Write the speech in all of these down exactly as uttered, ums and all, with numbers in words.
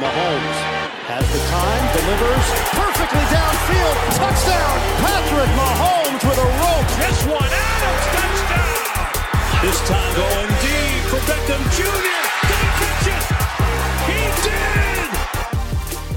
Mahomes has the time, delivers perfectly downfield, touchdown, Patrick Mahomes with a rope. This one, Adams, touchdown! This time going deep for Beckham Junior Did he catch it? He did!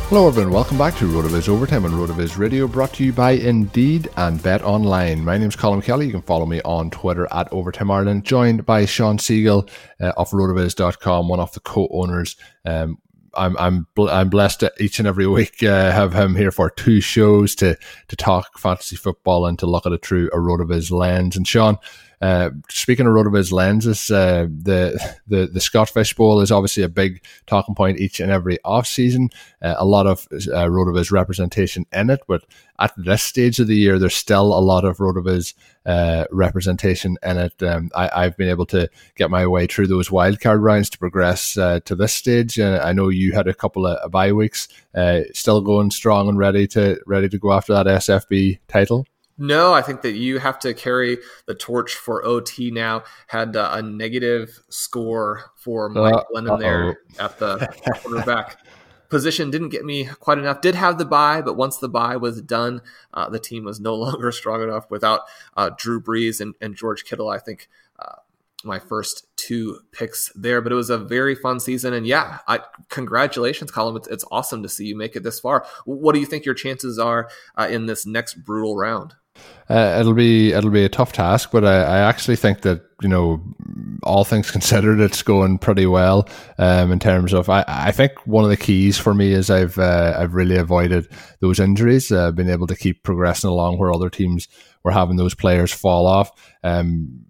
Hello everyone, welcome back to RotoViz Overtime on RotoViz Radio, brought to you by Indeed and Bet Online. My name's Colin Kelly. You can follow me on Twitter at Overtime Ireland, joined by Sean Siegel uh, of RotoViz dot com, one of the co-owners. Um, I'm I'm I'm blessed to each and every week uh, have him here for two shows to to talk fantasy football and to look at it through a RotoViz lens. And Sean, uh, speaking of RotoViz lenses, uh, the the the Scott Fish Bowl is obviously a big talking point each and every off season. Uh, a lot of uh, RotoViz representation in it, but at this stage of the year, there's still a lot of RotoViz uh, representation in it. Um, I, I've been able to get my way through those wildcard rounds to progress uh, to this stage. Uh, I know you had a couple of, of bye weeks, uh, still going strong and ready to ready to go after that S F B title. No, I think that you have to carry the torch for O T now. Had uh, a negative score for Mike uh, Lennon uh-oh. there at the quarterback position. Didn't get me quite enough. Did have the bye, but once the bye was done, uh, the team was no longer strong enough without uh, Drew Brees and, and George Kittle. I think uh, my first two picks there, but it was a very fun season. And yeah, I, congratulations, Colin. It's, it's awesome to see you make it this far. What do you think your chances are uh, in this next brutal round? Uh, it'll be it'll be a tough task, but I, I actually think that, you know, all things considered, it's going pretty well. Um, in terms of, I, I think one of the keys for me is I've uh, I've really avoided those injuries. I've uh, been able to keep progressing along where other teams were having those players fall off. Um,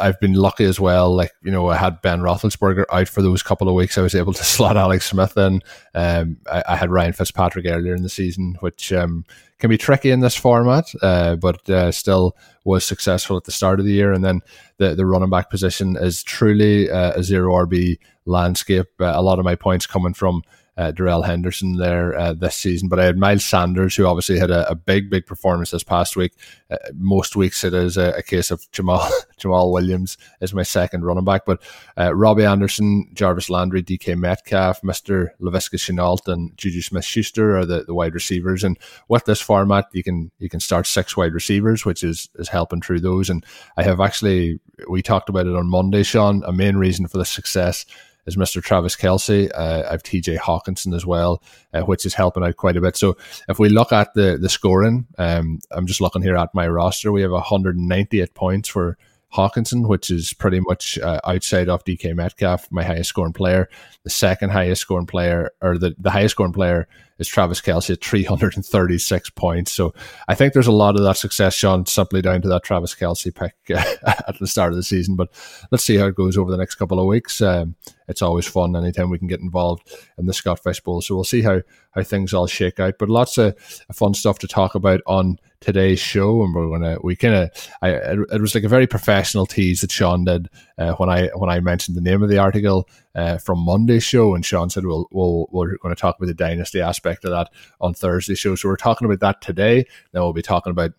I've been lucky as well. Like, you know, I had Ben Roethlisberger out for those couple of weeks. I was able to slot Alex Smith in. Um, I, I had Ryan Fitzpatrick earlier in the season, which um, can be tricky in this format, uh, but uh, still was successful at the start of the year. And then the, the running back position is truly uh, a zero R B landscape. Uh, a lot of my points coming from Uh, uh, Darrell Henderson there uh, this season. But I had Miles Sanders, who obviously had a, a big, big performance this past week. Uh, most weeks it is a, a case of Jamal Jamal Williams is my second running back. But uh, Robbie Anderson, Jarvis Landry, D K Metcalf, Mister Laviska Shenault, and Juju Smith-Schuster are the, the wide receivers. And with this format, you can you can start six wide receivers, which is, is helping through those. And I have actually, we talked about it on Monday, Sean, a main reason for the success is Mister Travis Kelce. Uh, I have T J Hawkinson as well, uh, which is helping out quite a bit. So if we look at the the scoring, um, I'm just looking here at my roster. We have one hundred ninety-eight points for Hawkinson, which is pretty much uh, outside of D K Metcalf, my highest scoring player. The second highest scoring player, or the, the highest scoring player is Travis Kelce at three hundred thirty-six points. So I think there's a lot of that success, Sean, simply down to that Travis Kelce pick uh, at the start of the season. But let's see how it goes over the next couple of weeks. Um, it's always fun anytime we can get involved in the Scott Fish Bowl. So we'll see how, how things all shake out. But lots of fun stuff to talk about on today's show, and we're gonna we kind of I it was like a very professional tease that Sean did uh, when I when I mentioned the name of the article uh, from Monday's show, and Sean said we'll, we'll we're going to talk about the dynasty aspect of that on Thursday's show. So we're talking about that today. Then we'll be talking about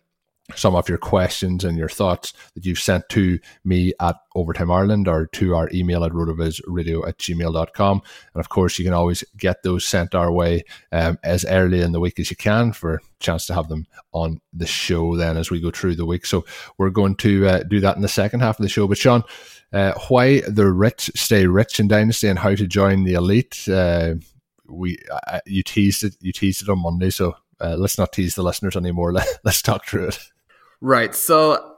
some of your questions and your thoughts that you've sent to me at Overtime Ireland or to our email at rotovizradio at gmail dot com. And of course, you can always get those sent our way um, as early in the week as you can for a chance to have them on the show then as we go through the week. So we're going to uh, do that in the second half of the show. But Sean, uh, why the rich stay rich in Dynasty and how to join the elite. Uh, we uh, you teased it, you teased it on Monday, so uh, let's not tease the listeners anymore. Let's talk through it. Right. So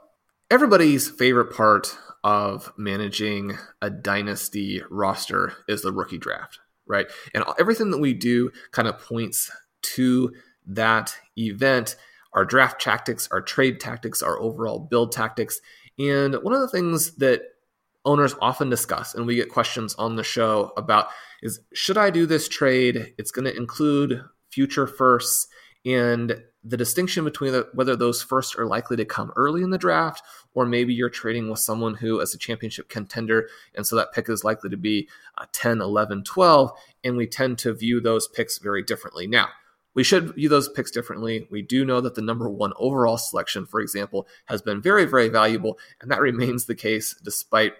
everybody's favorite part of managing a dynasty roster is the rookie draft, right? And everything that we do kind of points to that event, our draft tactics, our trade tactics, our overall build tactics. And one of the things that owners often discuss, and we get questions on the show about, is should I do this trade? It's going to include future firsts, and the distinction between the, whether those firsts are likely to come early in the draft, or maybe you're trading with someone who is a championship contender, and so that pick is likely to be a ten, eleven, twelve, and we tend to view those picks very differently. Now, we should view those picks differently. We do know that the number one overall selection, for example, has been very, very valuable, and that remains the case despite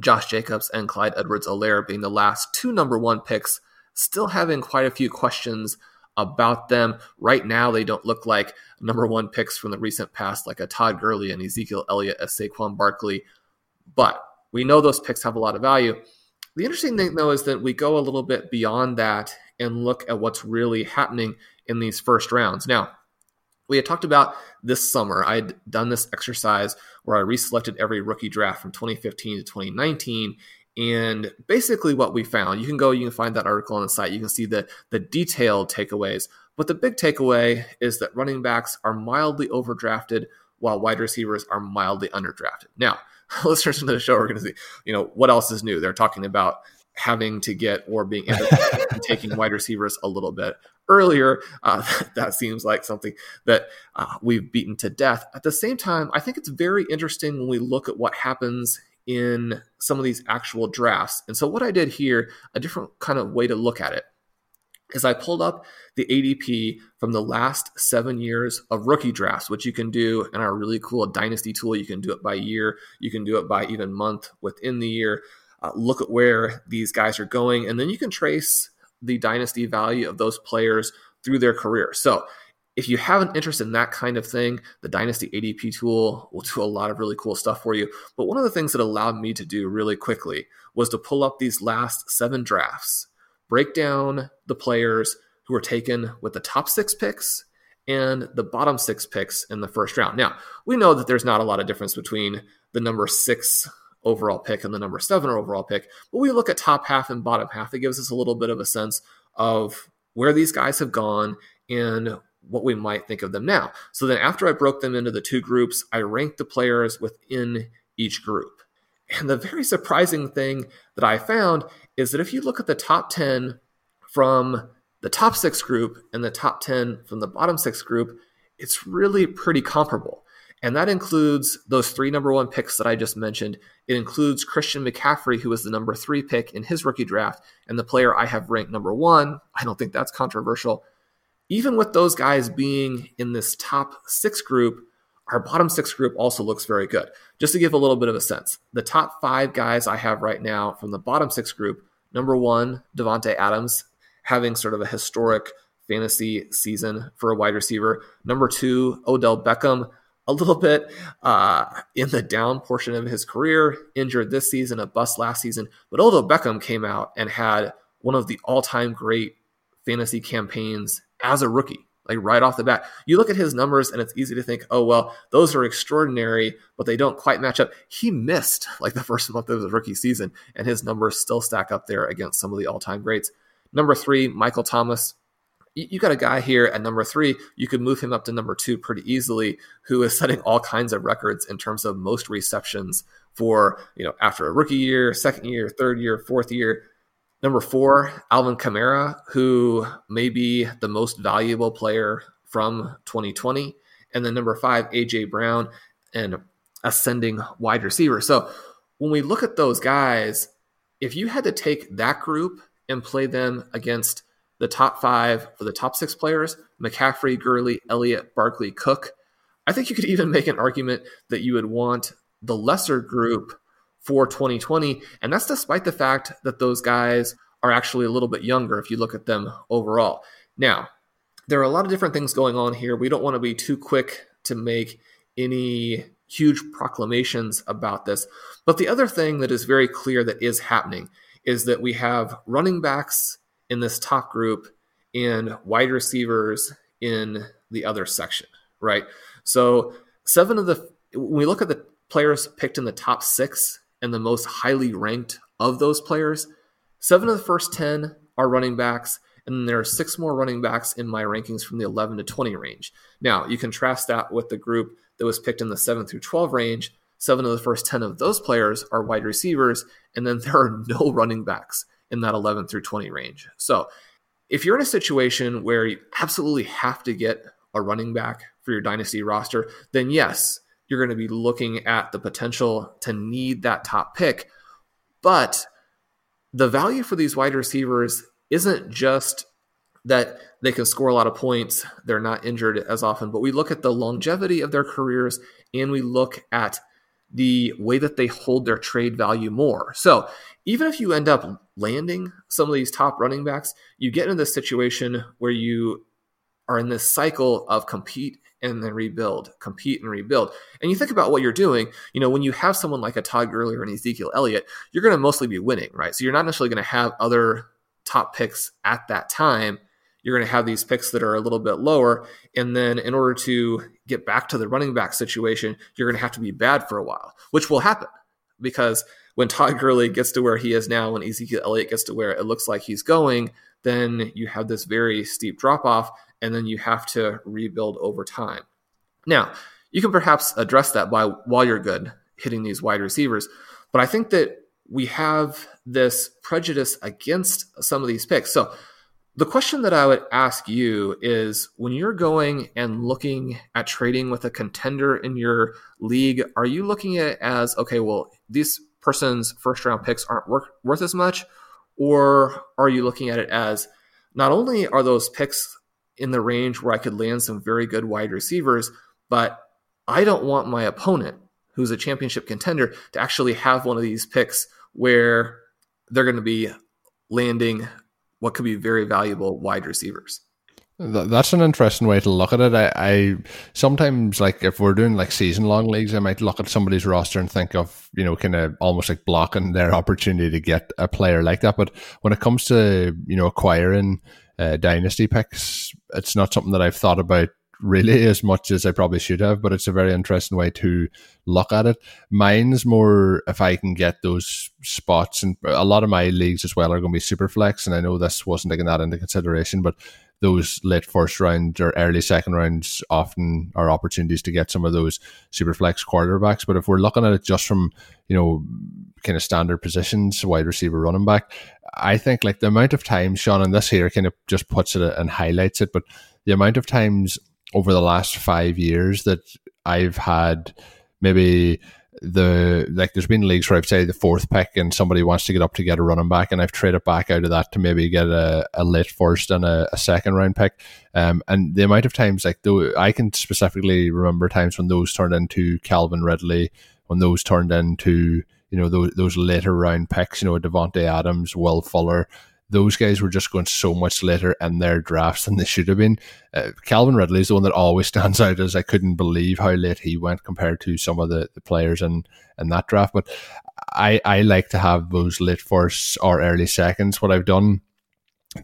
Josh Jacobs and Clyde Edwards-Helaire being the last two number one picks, still having quite a few questions about them. Right now, they don't look like number one picks from the recent past, like a Todd Gurley and Ezekiel Elliott, a Saquon Barkley, but we know those picks have a lot of value. The interesting thing, though, is that we go a little bit beyond that and look at what's really happening in these first rounds. Now, we had talked about this summer, I'd done this exercise where I reselected every rookie draft from twenty fifteen to twenty nineteen, and basically what we found, you can go, you can find that article on the site, you can see the, the detailed takeaways. But the big takeaway is that running backs are mildly overdrafted while wide receivers are mildly underdrafted. Now, listeners to the show are going to see, you know, what else is new? They're talking about having to get or being taking wide receivers a little bit earlier. Uh, that, that seems like something that uh, we've beaten to death. At the same time, I think it's very interesting when we look at what happens in some of these actual drafts. And so what I did here, a different kind of way to look at it, is I pulled up the A D P from the last seven years of rookie drafts, which you can do in our really cool dynasty tool. You can do it by year. You can do it by even month within the year. Uh, look at where these guys are going. And then you can trace the dynasty value of those players through their career. So if you have an interest in that kind of thing, the Dynasty A D P tool will do a lot of really cool stuff for you. But one of the things that allowed me to do really quickly was to pull up these last seven drafts, break down the players who were taken with the top six picks and the bottom six picks in the first round. Now, we know that there's not a lot of difference between the number six overall pick and the number seven overall pick, but we look at top half and bottom half. It gives us a little bit of a sense of where these guys have gone and what we might think of them now. So then after I broke them into the two groups, I ranked the players within each group. And the very surprising thing that I found is that if you look at the top ten from the top six group and the top ten from the bottom six group, it's really pretty comparable. And that includes those three number one picks that I just mentioned. It includes Christian McCaffrey, who was the number three pick in his rookie draft, and the player I have ranked number one. I don't think that's controversial. Even with those guys being in this top six group, our bottom six group also looks very good. Just to give a little bit of a sense, the top five guys I have right now from the bottom six group, number one, Davante Adams, having sort of a historic fantasy season for a wide receiver. Number two, Odell Beckham, a little bit uh, in the down portion of his career, injured this season, a bust last season. But Odell Beckham came out and had one of the all-time great fantasy campaigns as a rookie. Like right off the bat, you look at his numbers and it's easy to think, oh, well, those are extraordinary, but they don't quite match up. He missed like the first month of his rookie season, and his numbers still stack up there against some of the all-time greats. Number three, Michael Thomas. You got a guy here at number three. You could move him up to number two pretty easily, who is setting all kinds of records in terms of most receptions for, you know, after a rookie year, second year, third year, fourth year. Number four, Alvin Kamara, who may be the most valuable player from twenty twenty. And then number five, A J. Brown, an ascending wide receiver. So when we look at those guys, if you had to take that group and play them against the top five for the top six players, McCaffrey, Gurley, Elliott, Barkley, Cook, I think you could even make an argument that you would want the lesser group for twenty twenty, and that's despite the fact that those guys are actually a little bit younger if you look at them overall. Now, there are a lot of different things going on here. We don't want to be too quick to make any huge proclamations about this. But the other thing that is very clear that is happening is that we have running backs in this top group and wide receivers in the other section, right? So seven of the, when we look at the players picked in the top six, and the most highly ranked of those players, seven of the first ten are running backs, and there are six more running backs in my rankings from the eleven to twenty range. Now, you contrast that with the group that was picked in the seven through twelve range. Seven of the first ten of those players are wide receivers, and then there are no running backs in that eleven through twenty range. So if you're in a situation where you absolutely have to get a running back for your dynasty roster, then yes, you're going to be looking at the potential to need that top pick. But the value for these wide receivers isn't just that they can score a lot of points, they're not injured as often, but we look at the longevity of their careers and we look at the way that they hold their trade value more. So even if you end up landing some of these top running backs, you get in this situation where you are in this cycle of compete and then rebuild, compete and rebuild. And you think about what you're doing, you know, when you have someone like a Todd Gurley or an Ezekiel Elliott, you're going to mostly be winning, right? So you're not necessarily going to have other top picks at that time. You're going to have these picks that are a little bit lower. And then in order to get back to the running back situation, you're going to have to be bad for a while, which will happen because when Todd Gurley gets to where he is now, when Ezekiel Elliott gets to where it looks like he's going, then you have this very steep drop-off, and then you have to rebuild over time. Now, you can perhaps address that by while you're good, hitting these wide receivers. But I think that we have this prejudice against some of these picks. So the question that I would ask you is, when you're going and looking at trading with a contender in your league, are you looking at it as, okay, well, this person's first-round picks aren't worth, worth as much? Or are you looking at it as, not only are those picks in the range where I could land some very good wide receivers, but I don't want my opponent, who's a championship contender, to actually have one of these picks where they're going to be landing what could be very valuable wide receivers. That's an interesting way to look at it. I, I sometimes, like, if we're doing like season long leagues, I might look at somebody's roster and think of, you know, kind of almost like blocking their opportunity to get a player like that. But when it comes to, you know, acquiring uh, dynasty picks, it's not something that I've thought about really as much as I probably should have, but it's a very interesting way to look at it. Mine's more if I can get those spots, and a lot of my leagues as well are going to be super flex, and I know this wasn't taking that into consideration, but those late first round or early second rounds often are opportunities to get some of those super flex quarterbacks. But if we're looking at it just from, you know, kind of standard positions, wide receiver, running back, I think like the amount of time, Sean, and this here kind of just puts it and highlights it, but the amount of times over the last five years that I've had maybe the, like there's been leagues where I've said the fourth pick and somebody wants to get up to get a running back, and I've traded back out of that to maybe get a, a late first and a, a second round pick. Um, and the amount of times, like though I can specifically remember times when those turned into Calvin Ridley, when those turned into, you know, those, those later round picks, you know, Davante Adams, Will Fuller, those guys were just going so much later in their drafts than they should have been. Uh, Calvin Ridley is the one that always stands out as I couldn't believe how late he went compared to some of the, the players in, in that draft. But I, I like to have those late firsts or early seconds. What I've done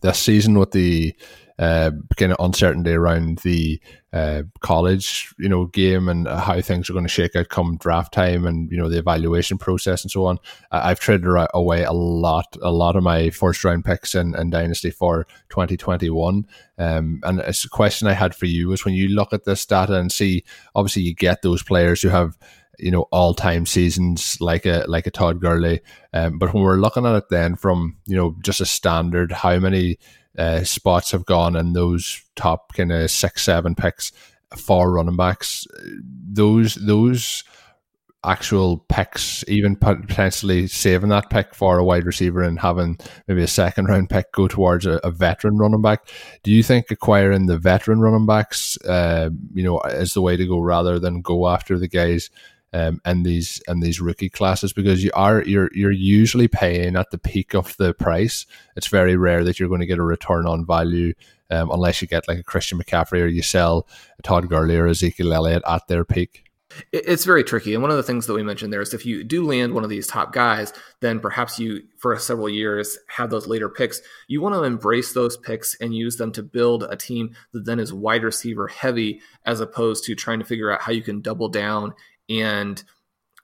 this season with the uh, kind of uncertainty around the uh, college, you know, game and how things are going to shake out come draft time, and you know the evaluation process and so on, I've traded away a lot, a lot of my first round picks in, in Dynasty for twenty twenty-one. Um, and a question I had for you is, when you look at this data and see, obviously you get those players who have, you know, all time seasons like a like a Todd Gurley, um, but when we're looking at it then from, you know, just a standard, how many Uh, spots have gone in those top kind of six, seven picks for running backs. Those those actual picks, even potentially saving that pick for a wide receiver and having maybe a second round pick go towards a, a veteran running back. Do you think acquiring the veteran running backs, uh, you know, is the way to go rather than go after the guys um, in these in these rookie classes, because you are you're you're usually paying at the peak of the price? It's very rare that you're going to get a return on value, um, unless you get like a Christian McCaffrey or you sell a Todd Gurley or Ezekiel Elliott at their peak. It's very tricky, and one of the things that we mentioned there is if you do land one of these top guys, then perhaps you for several years have those later picks. You want to embrace those picks and use them to build a team that then is wide receiver heavy, as opposed to trying to figure out how you can double down and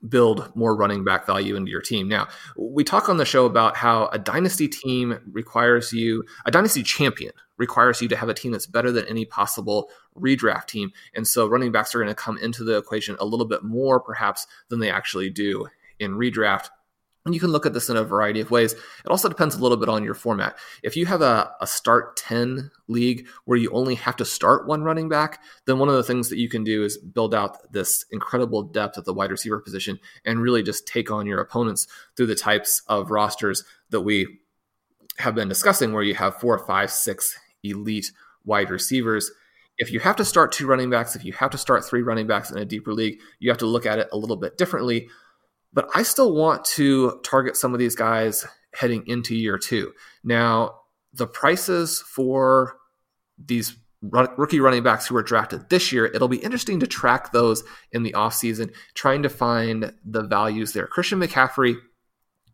build more running back value into your team. Now, we talk on the show about how a dynasty team requires you, a dynasty champion requires you to have a team that's better than any possible redraft team. And so running backs are going to come into the equation a little bit more perhaps than they actually do in redraft. And you can look at this in a variety of ways. It also depends a little bit on your format. If you have a, a start ten league where you only have to start one running back, then one of the things that you can do is build out this incredible depth at the wide receiver position and really just take on your opponents through the types of rosters that we have been discussing, where you have four, five, six elite wide receivers. If you have to start two running backs, if you have to start three running backs in a deeper league, you have to look at it a little bit differently. But I still want to target some of these guys heading into year two. Now, the prices for these rookie running backs who were drafted this year, it'll be interesting to track those in the offseason, trying to find the values there. Christian McCaffrey,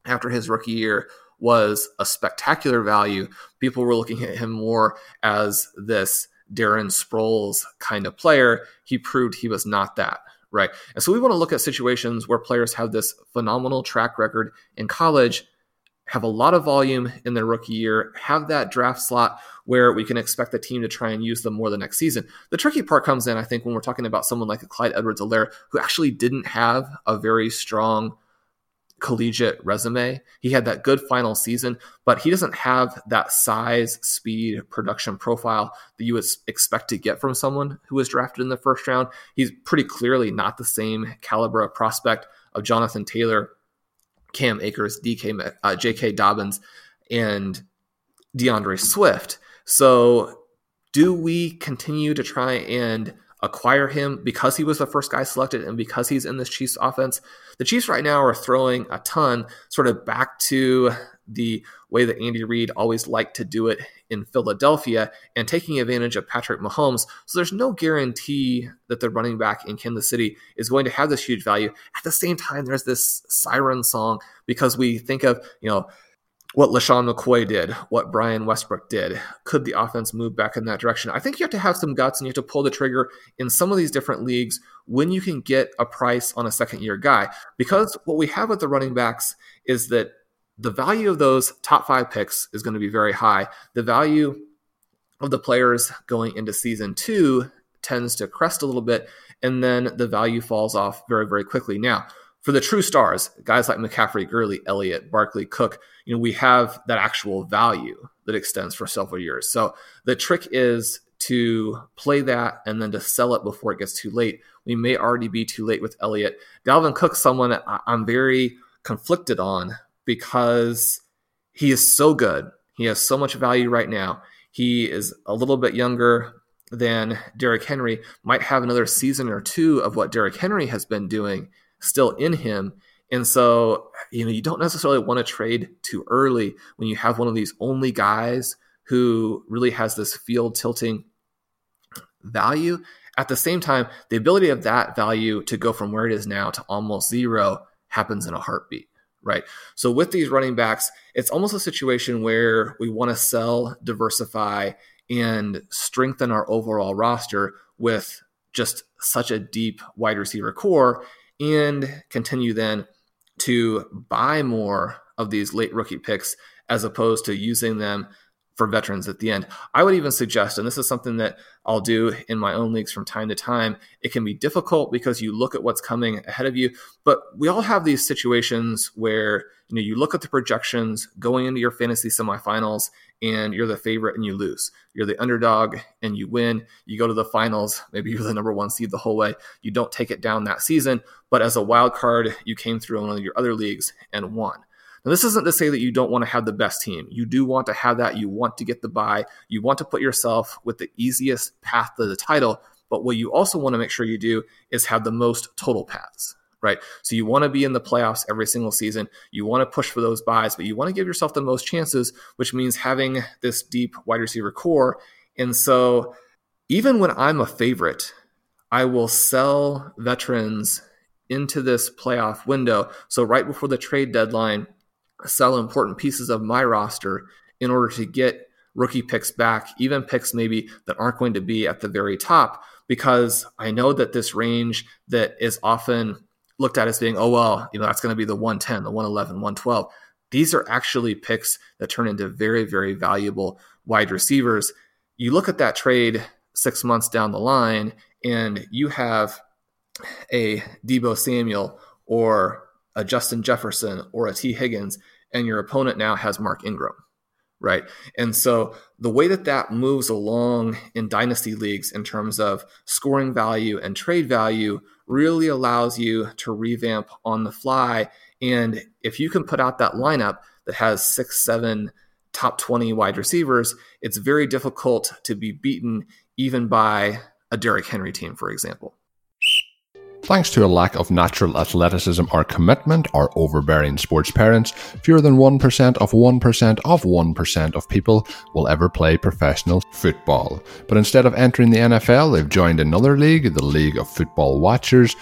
after his rookie year, was a spectacular value. People were looking at him more as this Darren Sproles kind of player. He proved he was not that. Right. And so we want to look at situations where players have this phenomenal track record in college, have a lot of volume in their rookie year, have that draft slot where we can expect the team to try and use them more the next season. The tricky part comes in, I think, when we're talking about someone like a Clyde Edwards-Helaire, who actually didn't have a very strong collegiate resume. He had that good final season, but he doesn't have that size, speed, production profile that you would expect to get from someone who was drafted in the first round. He's pretty clearly not the same caliber of prospect of Jonathan Taylor, Cam Akers, D K, uh, J K. Dobbins, and DeAndre Swift. So do we continue to try and acquire him because he was the first guy selected and because he's in this Chiefs offense? The Chiefs right now are throwing a ton, sort of back to the way that Andy Reid always liked to do it in Philadelphia, and taking advantage of Patrick Mahomes. So there's no guarantee that the running back in Kansas City is going to have this huge value. At the same time, there's this siren song because we think of, you know, what LaShawn McCoy did, what Brian Westbrook did. Could the offense move back in that direction? I think you have to have some guts and you have to pull the trigger in some of these different leagues when you can get a price on a second-year guy. Because what we have with the running backs is that the value of those top five picks is going to be very high. The value of the players going into season two tends to crest a little bit, and then the value falls off very, very quickly. Now, for the true stars, guys like McCaffrey, Gurley, Elliott, Barkley, Cook, you know, we have that actual value that extends for several years. So the trick is to play that and then to sell it before it gets too late. We may already be too late with Elliott. Dalvin Cook's someone I'm very conflicted on because he is so good. He has so much value right now. He is a little bit younger than Derrick Henry, might have another season or two of what Derrick Henry has been doing still in him. And so, you know, you don't necessarily want to trade too early when you have one of these only guys who really has this field tilting value. At the same time, the ability of that value to go from where it is now to almost zero happens in a heartbeat, right? So with these running backs, it's almost a situation where we want to sell, diversify, and strengthen our overall roster with just such a deep wide receiver core, and continue then to buy more of these late rookie picks as opposed to using them for veterans at the end. I would even suggest, and this is something that I'll do in my own leagues from time to time, it can be difficult because you look at what's coming ahead of you, but we all have these situations where, you know, you look at the projections going into your fantasy semifinals and you're the favorite and you lose. You're the underdog and you win. You go to the finals, maybe you're the number one seed the whole way. You don't take it down that season, but as a wild card, you came through in one of your other leagues and won. Now, this isn't to say that you don't want to have the best team. You do want to have that. You want to get the bye. You want to put yourself with the easiest path to the title. But what you also want to make sure you do is have the most total paths, right? So you want to be in the playoffs every single season. You want to push for those buys, but you want to give yourself the most chances, which means having this deep wide receiver core. And so even when I'm a favorite, I will sell veterans into this playoff window. So right before the trade deadline, sell important pieces of my roster in order to get rookie picks back, even picks maybe that aren't going to be at the very top, because I know that this range that is often looked at as being, oh, well, you know, that's going to be the one ten, the one eleven, one twelve. These are actually picks that turn into very, very valuable wide receivers. You look at that trade six months down the line and you have a Deebo Samuel or a Justin Jefferson or a T. Higgins, and your opponent now has Mark Ingram, right? And so the way that that moves along in dynasty leagues in terms of scoring value and trade value really allows you to revamp on the fly. And if you can put out that lineup that has six, seven top twenty wide receivers, it's very difficult to be beaten even by a Derrick Henry team, for example. Thanks to a lack of natural athleticism or commitment or overbearing sports parents, fewer than one percent of one percent of one percent of people will ever play professional football. But instead of entering the N F L, they've joined another league, the League of Football Watchers.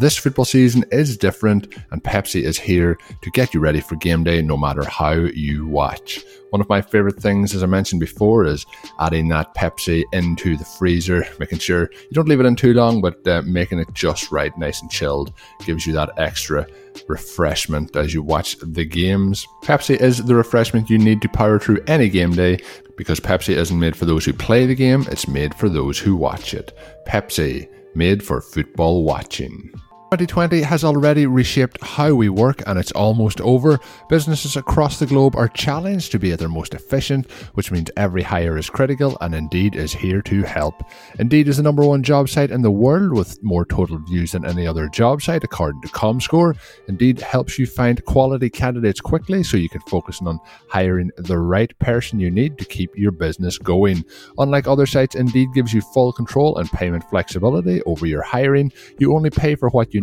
This football season is different, and Pepsi is here to get you ready for game day no matter how you watch. One of my favorite things, as I mentioned before, is adding that Pepsi into the freezer, making sure you don't leave it in too long, but uh, making it just right, nice and chilled, gives you that extra refreshment as you watch the games. Pepsi is the refreshment you need to power through any game day, because Pepsi isn't made for those who play the game, it's made for those who watch it. Pepsi, made for football watching. twenty twenty has already reshaped how we work, and it's almost over. Businesses across the globe are challenged to be at their most efficient, which means every hire is critical, and Indeed is here to help. Indeed is the number one job site in the world with more total views than any other job site, according to ComScore. Indeed helps you find quality candidates quickly so you can focus on hiring the right person you need to keep your business going. Unlike other sites, Indeed gives you full control and payment flexibility over your hiring. You only pay for what you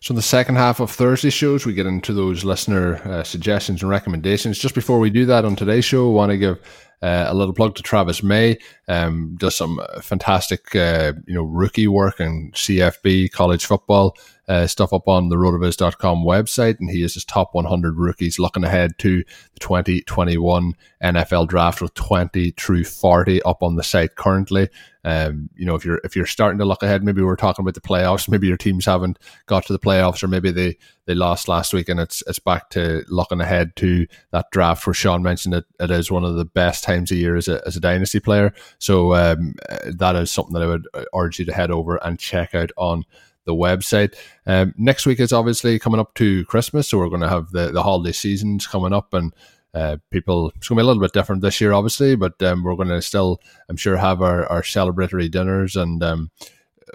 So in the second half of Thursday shows, we get into those listener uh, suggestions and recommendations. Just before we do that on today's show, I want to give Uh, a little plug to Travis May, um, does some fantastic, uh, you know, rookie work and C F B college football uh, stuff up on the rotoviz dot com website, and he is his top one hundred rookies looking ahead to the twenty twenty-one N F L draft with twenty through forty up on the site currently. Um, you know, if you're if you're starting to look ahead, maybe we're talking about the playoffs, maybe your teams haven't got to the playoffs, or maybe they, they lost last week, and it's it's back to looking ahead to that draft where Sean mentioned it, it is one of the best times a year as a, as a dynasty player. So um, that is something that I would urge you to head over and check out on the website. Um, next week is obviously coming up to Christmas, so we're going to have the, the holiday seasons coming up, and Uh, people, it's going to be a little bit different this year, obviously, but um, we're going to still, I'm sure, have our, our celebratory dinners, and um,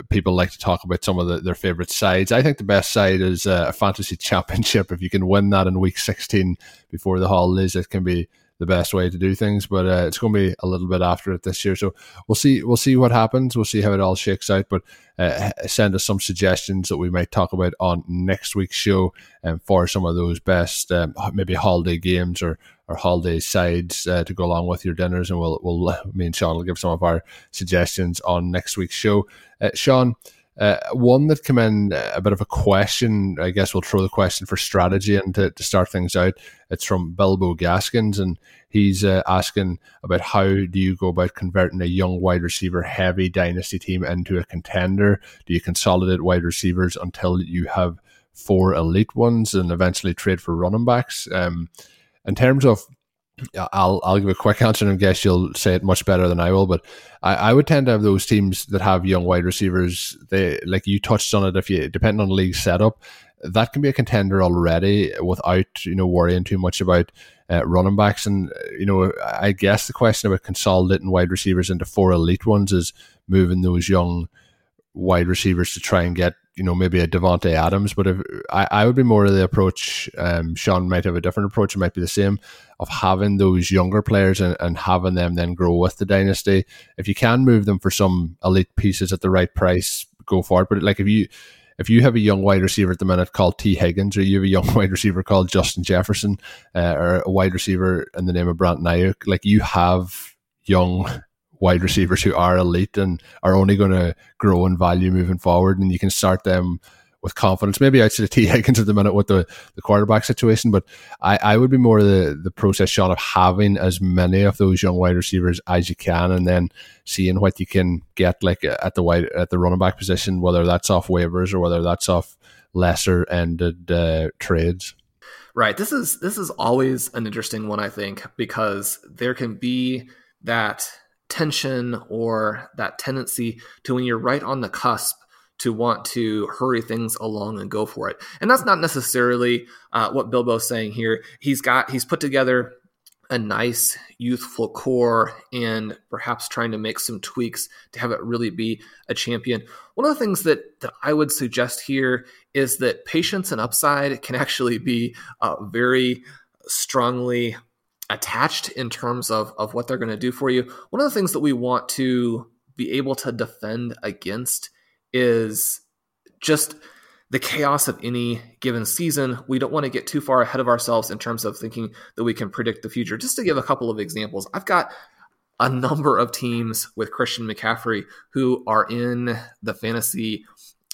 people like to talk about some of the, their favourite sides. I think the best side is uh, a fantasy championship. If you can win that in week sixteen before the holidays, it can be the best way to do things, but uh, it's going to be a little bit after it this year, so we'll see we'll see what happens, we'll see how it all shakes out, but uh, send us some suggestions that we might talk about on next week's show, and um, for some of those best um, maybe holiday games or or holiday sides uh, to go along with your dinners, and we'll, we'll me and Sean will give some of our suggestions on next week's show. uh, Sean, Uh, one that came in, a bit of a question, I guess we'll throw the question for strategy and to, to start things out. It's from Bilbo Gaskins, and he's uh, asking about how do you go about converting a young wide receiver heavy dynasty team into a contender? Do you consolidate wide receivers until you have four elite ones and eventually trade for running backs? Um, in terms of I'll I'll give a quick answer, and I guess you'll say it much better than I will, but I, I would tend to have those teams that have young wide receivers. They, like you touched on it, if you depending on the league setup, that can be a contender already without, you know, worrying too much about uh, running backs. And, you know, I guess the question about consolidating wide receivers into four elite ones is moving those young wide receivers to try and get, you know, maybe a Davante Adams, but if, I, I would be more of the approach, um, Sean might have a different approach, it might be the same, of having those younger players and, and having them then grow with the dynasty. If you can move them for some elite pieces at the right price, go for it. But like if you if you have a young wide receiver at the minute called T. Higgins, or you have a young wide receiver called Justin Jefferson, uh, or a wide receiver in the name of Brant Ayuk, like you have young wide receivers who are elite and are only going to grow in value moving forward, and you can start them with confidence, maybe outside of T. Higgins at the minute with the, the quarterback situation. But I, I would be more the, the process, Sean, of having as many of those young wide receivers as you can, and then seeing what you can get like at the wide, at the running back position, whether that's off waivers or whether that's off lesser ended uh, trades. Right. This is, this is always an interesting one, I think, because there can be that tension or that tendency to, when you're right on the cusp, to want to hurry things along and go for it. And that's not necessarily uh, what Bilbo's saying here. He's got, he's put together a nice youthful core and perhaps trying to make some tweaks to have it really be a champion. One of the things that, that I would suggest here is that patience and upside can actually be uh, very strongly attached in terms of, of what they're going to do for you. One of the things that we want to be able to defend against is just the chaos of any given season. We don't want to get too far ahead of ourselves in terms of thinking that we can predict the future. Just to give a couple of examples, I've got a number of teams with Christian McCaffrey who are in the fantasy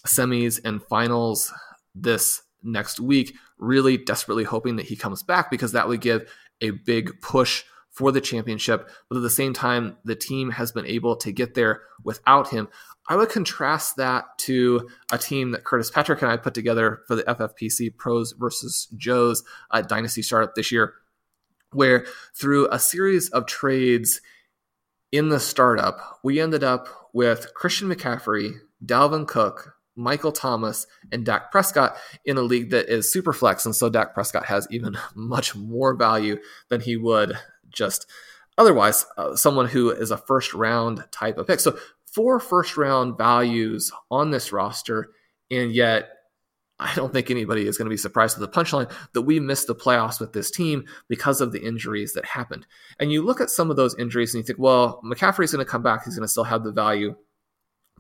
semis and finals this next week, really desperately hoping that he comes back, because that would give a big push for the championship. But at the same time, the team has been able to get there without him. I would contrast that to a team that Curtis Patrick and I put together for the F F P C Pros versus Joes uh, Dynasty Startup this year, where through a series of trades in the startup, we ended up with Christian McCaffrey, Dalvin Cook, Michael Thomas, and Dak Prescott in a league that is super flex. And so Dak Prescott has even much more value than he would just otherwise, uh, someone who is a first round type of pick. So four first round values on this roster. And yet I don't think anybody is going to be surprised at the punchline that we missed the playoffs with this team because of the injuries that happened. And you look at some of those injuries and you think, well, McCaffrey's going to come back. He's going to still have the value.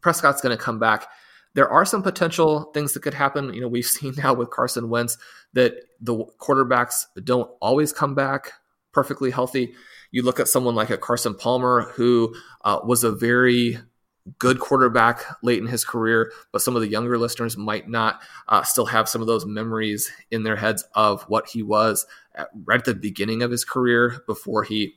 Prescott's going to come back. There are some potential things that could happen. You know, we've seen now with Carson Wentz that the quarterbacks don't always come back perfectly healthy. You look at someone like a Carson Palmer, who uh, was a very good quarterback late in his career, but some of the younger listeners might not uh, still have some of those memories in their heads of what he was at, right at the beginning of his career before he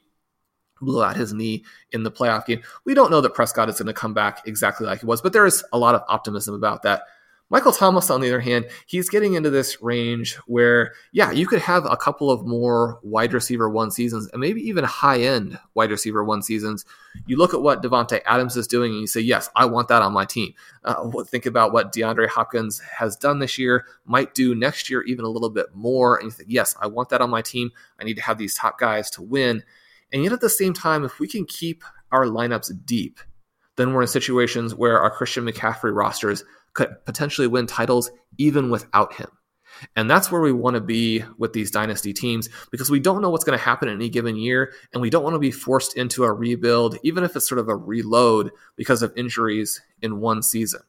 blew out his knee in the playoff game. We don't know that Prescott is going to come back exactly like he was, but there is a lot of optimism about that. Michael Thomas, on the other hand, he's getting into this range where, yeah, you could have a couple of more wide receiver one seasons and maybe even high-end wide receiver one seasons. You look at what Davante Adams is doing and you say, yes, I want that on my team. Uh, think about what DeAndre Hopkins has done this year, might do next year even a little bit more. And you think, yes, I want that on my team. I need to have these top guys to win. And yet at the same time, if we can keep our lineups deep, then we're in situations where our Christian McCaffrey rosters could potentially win titles even without him. And that's where we want to be with these dynasty teams, because we don't know what's going to happen in any given year, and we don't want to be forced into a rebuild, even if it's sort of a reload because of injuries in one season.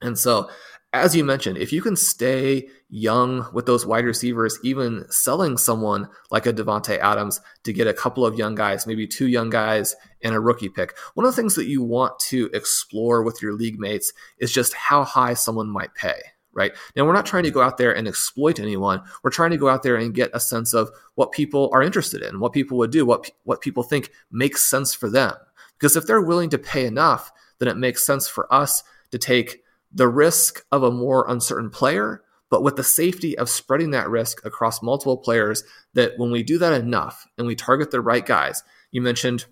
And so, as you mentioned, if you can stay young with those wide receivers, even selling someone like a Davante Adams to get a couple of young guys, maybe two young guys and a rookie pick. One of the things that you want to explore with your league mates is just how high someone might pay, right? Now, we're not trying to go out there and exploit anyone. We're trying to go out there and get a sense of what people are interested in, what people would do, what, what people think makes sense for them. Because if they're willing to pay enough, then it makes sense for us to take the risk of a more uncertain player, but with the safety of spreading that risk across multiple players, that when we do that enough and we target the right guys, you mentioned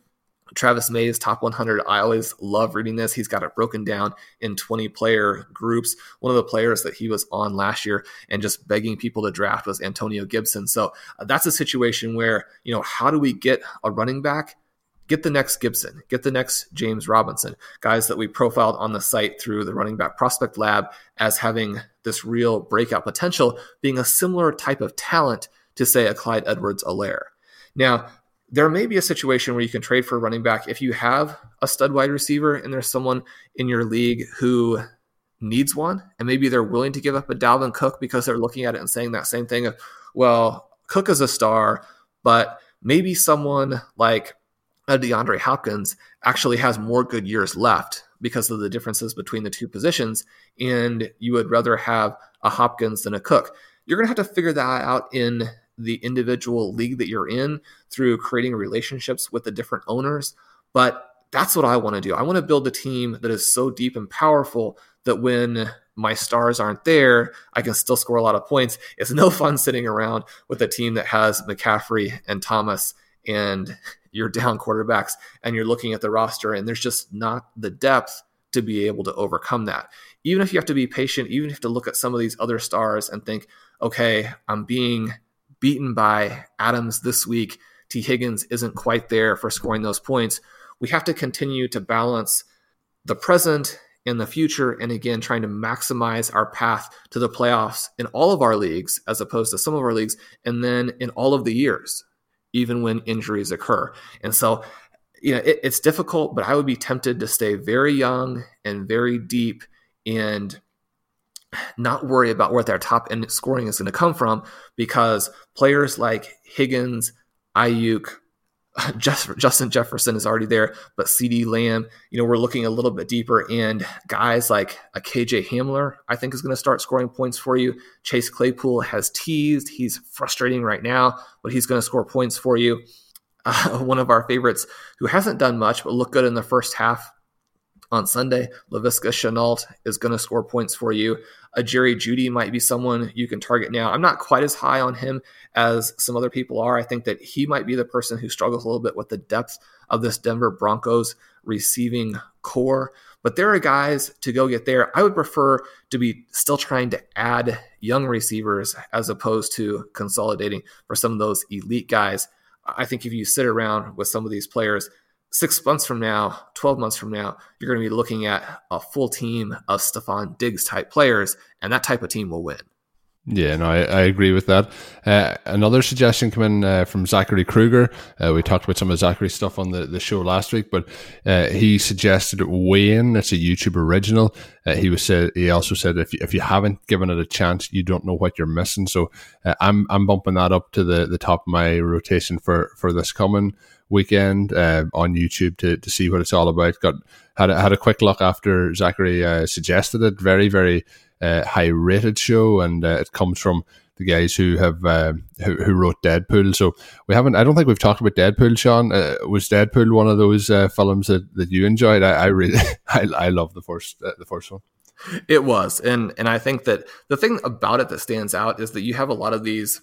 Travis May's top one hundred. I always love reading this. He's got it broken down in twenty player groups. One of the players that he was on last year and just begging people to draft was Antonio Gibson. So that's a situation where, you know, how do we get a running back? Get the next Gibson, get the next James Robinson, guys that we profiled on the site through the Running Back Prospect Lab as having this real breakout potential, being a similar type of talent to, say, a Clyde Edwards-Helaire. Now, there may be a situation where you can trade for a running back if you have a stud wide receiver and there's someone in your league who needs one, and maybe they're willing to give up a Dalvin Cook because they're looking at it and saying that same thing of, well, Cook is a star, but maybe someone like DeAndre Hopkins actually has more good years left because of the differences between the two positions, and you would rather have a Hopkins than a Cook. You're going to have to figure that out in the individual league that you're in through creating relationships with the different owners, but that's what I want to do. I want to build a team that is so deep and powerful that when my stars aren't there, I can still score a lot of points. It's no fun sitting around with a team that has McCaffrey and Thomas and you're down quarterbacks and you're looking at the roster and there's just not the depth to be able to overcome that. Even if you have to be patient, even if you have to look at some of these other stars and think, okay, I'm being beaten by Adams this week. T. Higgins isn't quite there for scoring those points. We have to continue to balance the present in the future, and again, trying to maximize our path to the playoffs in all of our leagues, as opposed to some of our leagues, and then in all of the years, even when injuries occur. And so, you know, it, it's difficult, but I would be tempted to stay very young and very deep and not worry about where their top end scoring is going to come from, because players like Higgins, Ayuk, Justin Jefferson is already there, but CeeDee Lamb, you know, we're looking a little bit deeper, and guys like a K J Hamler, I think, is going to start scoring points for you. Chase Claypool has teased. He's frustrating right now, but he's going to score points for you. Uh, one of our favorites who hasn't done much, but looked good in the first half on Sunday, Laviska Shenault, is going to score points for you. A Jerry Jeudy might be someone you can target now. I'm not quite as high on him as some other people are. I think that he might be the person who struggles a little bit with the depth of this Denver Broncos receiving core. But there are guys to go get there. I would prefer to be still trying to add young receivers as opposed to consolidating for some of those elite guys. I think if you sit around with some of these players, six months from now, twelve months from now, you're going to be looking at a full team of Stephon Diggs type players, and that type of team will win. Yeah, no, I, I agree with that. Uh, another suggestion come in uh, from Zachary Kruger. Uh, we talked about some of Zachary's stuff on the, the show last week, but uh, he suggested Wayne. It's a YouTube original. Uh, he was said he also said if you, if you haven't given it a chance, you don't know what you're missing. So uh, I'm I'm bumping that up to the, the top of my rotation for, for this coming weekend uh, on YouTube to to see what it's all about. Got had a, had a quick look after Zachary uh, suggested it. Very very. Uh, high rated show, and uh, it comes from the guys who have uh, who, who wrote Deadpool. So we haven't I don't think we've talked about Deadpool. Sean, uh, was Deadpool one of those uh, films that, that you enjoyed? I I, really, I, I love the first uh, the first one. It was, and and I think that the thing about it that stands out is that you have a lot of these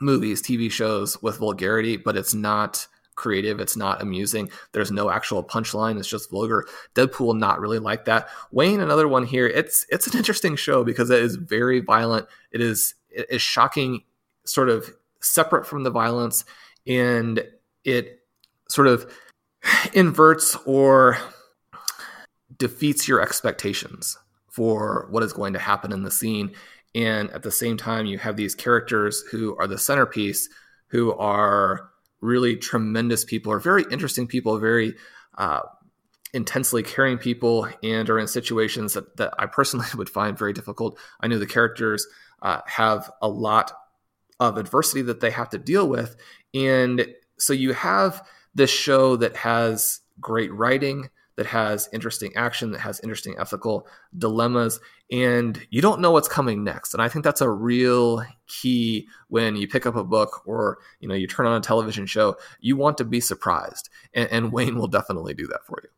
movies, T V shows with vulgarity, but it's not creative, it's not amusing, there's no actual punchline, it's just vulgar. Deadpool, not really like that. Wayne, another one here, it's it's an interesting show because it is very violent. It is it is shocking, sort of separate from the violence, and it sort of inverts or defeats your expectations for what is going to happen in the scene. And at the same time, you have these characters who are the centerpiece, who are really tremendous people, are very interesting people, very uh, intensely caring people, and are in situations that, that I personally would find very difficult. I know the characters uh, have a lot of adversity that they have to deal with. And so you have this show that has great writing, that has interesting action, that has interesting ethical dilemmas, and you don't know what's coming next. And I think that's a real key when you pick up a book or, you know, you turn on a television show, you want to be surprised. And, and Wayne will definitely do that for you.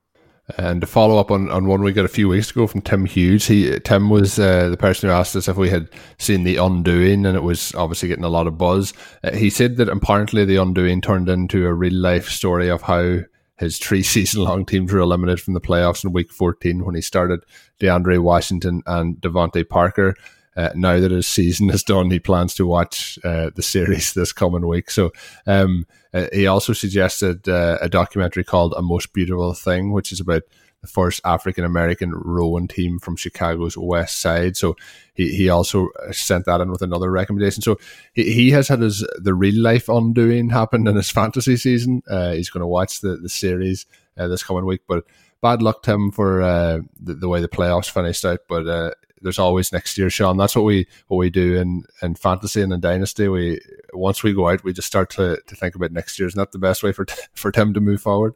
And to follow up on, on one we got a few weeks ago from Tim Hughes, he Tim was uh, the person who asked us if we had seen The Undoing, and it was obviously getting a lot of buzz. Uh, he said that apparently The Undoing turned into a real life story of how his three season-long teams were eliminated from the playoffs in week fourteen when he started DeAndre Washington and Devontae Parker. Uh, now that his season is done, he plans to watch uh, the series this coming week. So um, uh, he also suggested uh, a documentary called A Most Beautiful Thing, which is about the first African-American rowing team from Chicago's West Side. So he, he also sent that in with another recommendation. So he, he has had his the real-life undoing happen in his fantasy season. Uh, he's going to watch the, the series uh, this coming week. But bad luck to him for uh, the, the way the playoffs finished out. But uh, there's always next year, Sean. That's what we what we do in, in fantasy and in dynasty. We Once we go out, we just start to, to think about next year. Isn't that the best way for, for Tim to move forward?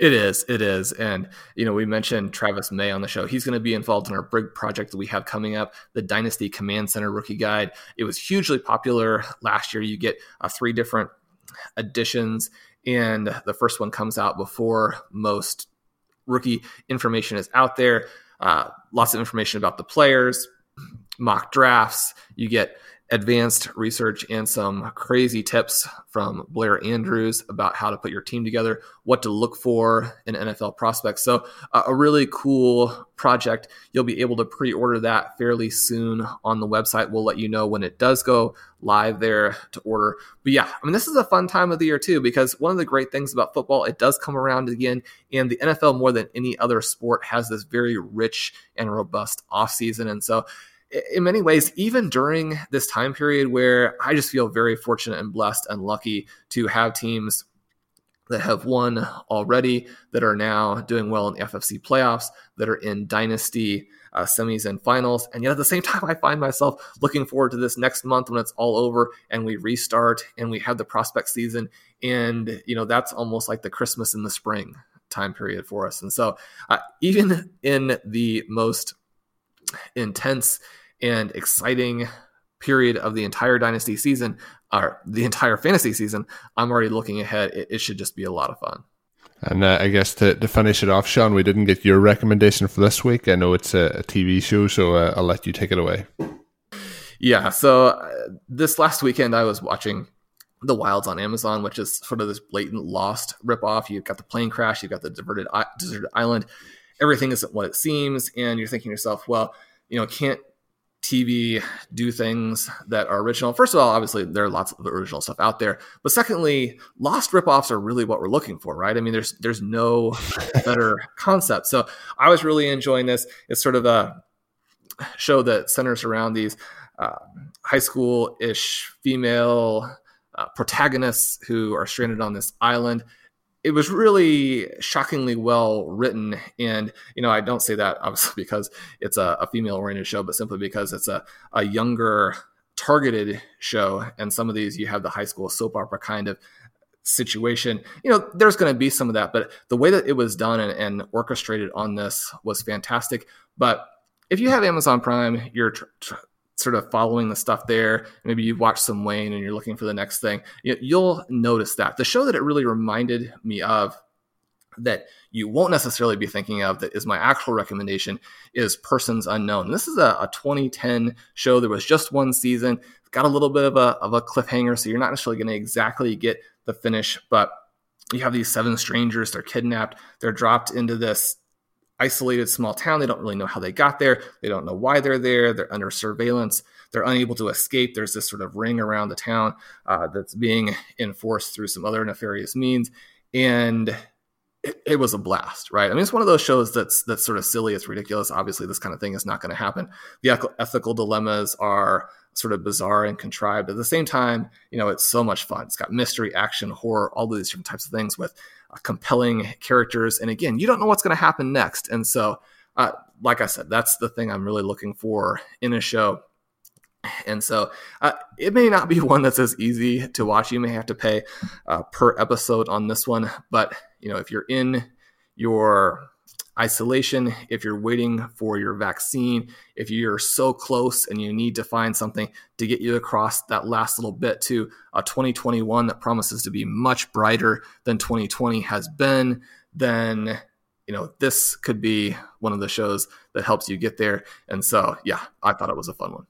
It is. It is. And, you know, we mentioned Travis May on the show. He's going to be involved in our big project that we have coming up, the Dynasty Command Center Rookie Guide. It was hugely popular last year. You get uh, three different editions, and the first one comes out before most rookie information is out there. Uh, lots of information about the players, mock drafts. You get advanced research and some crazy tips from Blair Andrews about how to put your team together, what to look for in N F L prospects. So uh, a really cool project. You'll be able to pre-order that fairly soon on the website. We'll let you know when it does go live there to order. But yeah, I mean, this is a fun time of the year too, because one of the great things about football, it does come around again, and the N F L more than any other sport has this very rich and robust offseason. And so in many ways, even during this time period where I just feel very fortunate and blessed and lucky to have teams that have won already, that are now doing well in the F F C playoffs, that are in dynasty uh, semis and finals. And yet at the same time, I find myself looking forward to this next month when it's all over and we restart and we have the prospect season. And, you know, that's almost like the Christmas in the spring time period for us. And so uh, even in the most intense and exciting period of the entire dynasty season, or the entire fantasy season, I'm already looking ahead. It, it should just be a lot of fun. And uh, I guess to, to finish it off, Sean, we didn't get your recommendation for this week. I know it's a, a T V show, so uh, I'll let you take it away. Yeah, so uh, this last weekend I was watching The Wilds on Amazon, which is sort of this blatant Lost ripoff. You've got the plane crash, you've got the diverted I- deserted island. Everything isn't what it seems, and you're thinking to yourself, well, you know, can't T V do things that are original? First of all, obviously, there are lots of original stuff out there. But secondly, Lost ripoffs are really what we're looking for, right? I mean, there's there's no better concept. So I was really enjoying this. It's sort of a show that centers around these uh, high school-ish female uh, protagonists who are stranded on this island. It was really shockingly well written. And, you know, I don't say that obviously because it's a, a female-oriented show, but simply because it's a, a younger targeted show. And some of these, you have the high school soap opera kind of situation. You know, there's going to be some of that, but the way that it was done and, and orchestrated on this was fantastic. But if you have Amazon Prime, you're tr- tr- sort of following the stuff there. Maybe you watch some Wayne and you're looking for the next thing. You, you'll notice that. The show that it really reminded me of that you won't necessarily be thinking of that is my actual recommendation is Persons Unknown. And this is a, a twenty ten show. There was just one season. It's got a little bit of a, of a cliffhanger, so you're not necessarily going to exactly get the finish, but you have these seven strangers. They're kidnapped. They're dropped into this isolated small town. They don't really know how they got there. They don't know why they're there. They're under surveillance. They're unable to escape. There's this sort of ring around the town uh, that's being enforced through some other nefarious means. And it, it was a blast, right? I mean, it's one of those shows that's that's sort of silly. It's ridiculous. Obviously, this kind of thing is not going to happen. The ethical dilemmas are sort of bizarre and contrived. At the same time, you know, it's so much fun. It's got mystery, action, horror, all these different types of things with uh, compelling characters. And again, you don't know what's going to happen next. And so, uh, like I said, that's the thing I'm really looking for in a show. And so uh, it may not be one that's as easy to watch. You may have to pay uh, per episode on this one. But, you know, if you're in your isolation, if you're waiting for your vaccine, if you're so close and you need to find something to get you across that last little bit to a twenty twenty-one that promises to be much brighter than twenty twenty has been, then, you know, this could be one of the shows that helps you get there. And so, yeah, I thought it was a fun one.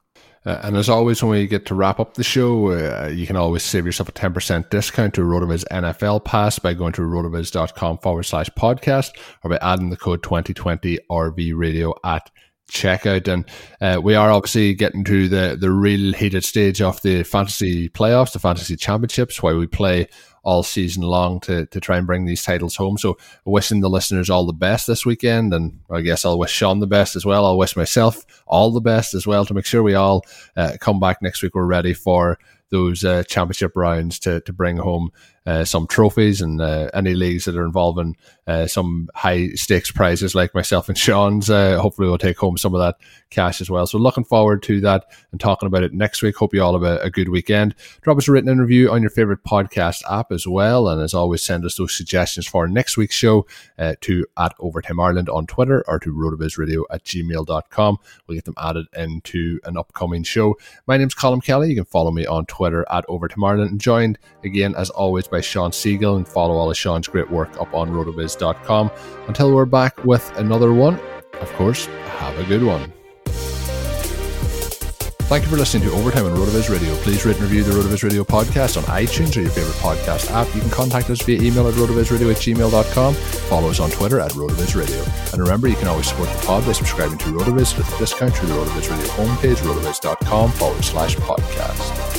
Uh, and as always, when we get to wrap up the show, uh, you can always save yourself a ten percent discount to RotoViz N F L Pass by going to rotoviz.com forward slash podcast or by adding the code twenty twenty R V radio at checkout. And uh, we are obviously getting to the, the real heated stage of the fantasy playoffs, the fantasy championships, where we play all season long to to try and bring these titles home. So wishing the listeners all the best this weekend, and I guess I'll wish Sean the best as well. I'll wish myself all the best as well to make sure we all uh, come back next week. We're ready for those uh, championship rounds to to bring home uh, some trophies, and uh, any leagues that are involving uh, some high stakes prizes like myself and Sean's, uh, hopefully we'll take home some of that cash as well. So looking forward to that and talking about it next week. Hope you all have a, a good weekend. Drop us a written interview on your favorite podcast app as well, and as always, send us those suggestions for next week's show uh, to at Overtime Ireland on Twitter or to rotovizradio at gmail dot com. We'll get them added into an upcoming show. My name's Colin Kelly. You can follow me on Twitter Twitter at Overtime Ireland, and joined again as always by Sean Siegel, and follow all of Sean's great work up on rotoviz dot com. Until we're back with another one, of course, have a good one. Thank you for listening to Overtime on RotoViz Radio. Please rate and review the RotoViz Radio podcast on iTunes or your favorite podcast app. You can contact us via email at rotovizradio at gmail dot com. Follow us on Twitter at RotoViz Radio. And remember, you can always support the pod by subscribing to RotoViz with a discount through the RotoViz Radio homepage, rotoviz.com forward slash podcast.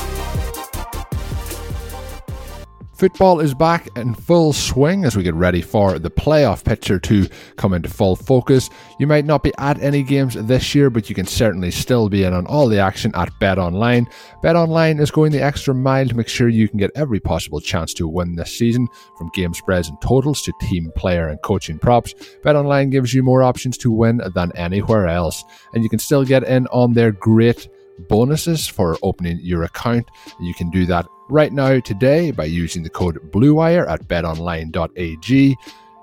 Football is back in full swing as we get ready for the playoff picture to come into full focus. You might not be at any games this year, but you can certainly still be in on all the action at BetOnline. BetOnline is going the extra mile to make sure you can get every possible chance to win this season, from game spreads and totals to team, player and coaching props. BetOnline gives you more options to win than anywhere else, and you can still get in on their great bonuses for opening your account. You can do that right now today by using the code BlueWire at betonline.ag.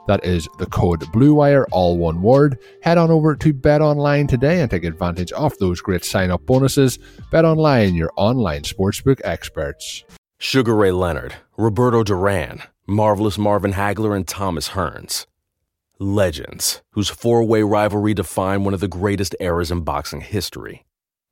That is the code BlueWire, all one word. Head on over to BetOnline today and take advantage of those great sign-up bonuses. BetOnline, your online sportsbook experts. Sugar Ray Leonard, Roberto Duran, Marvelous Marvin Hagler, and Thomas Hearns. Legends, whose four-way rivalry defined one of the greatest eras in boxing history.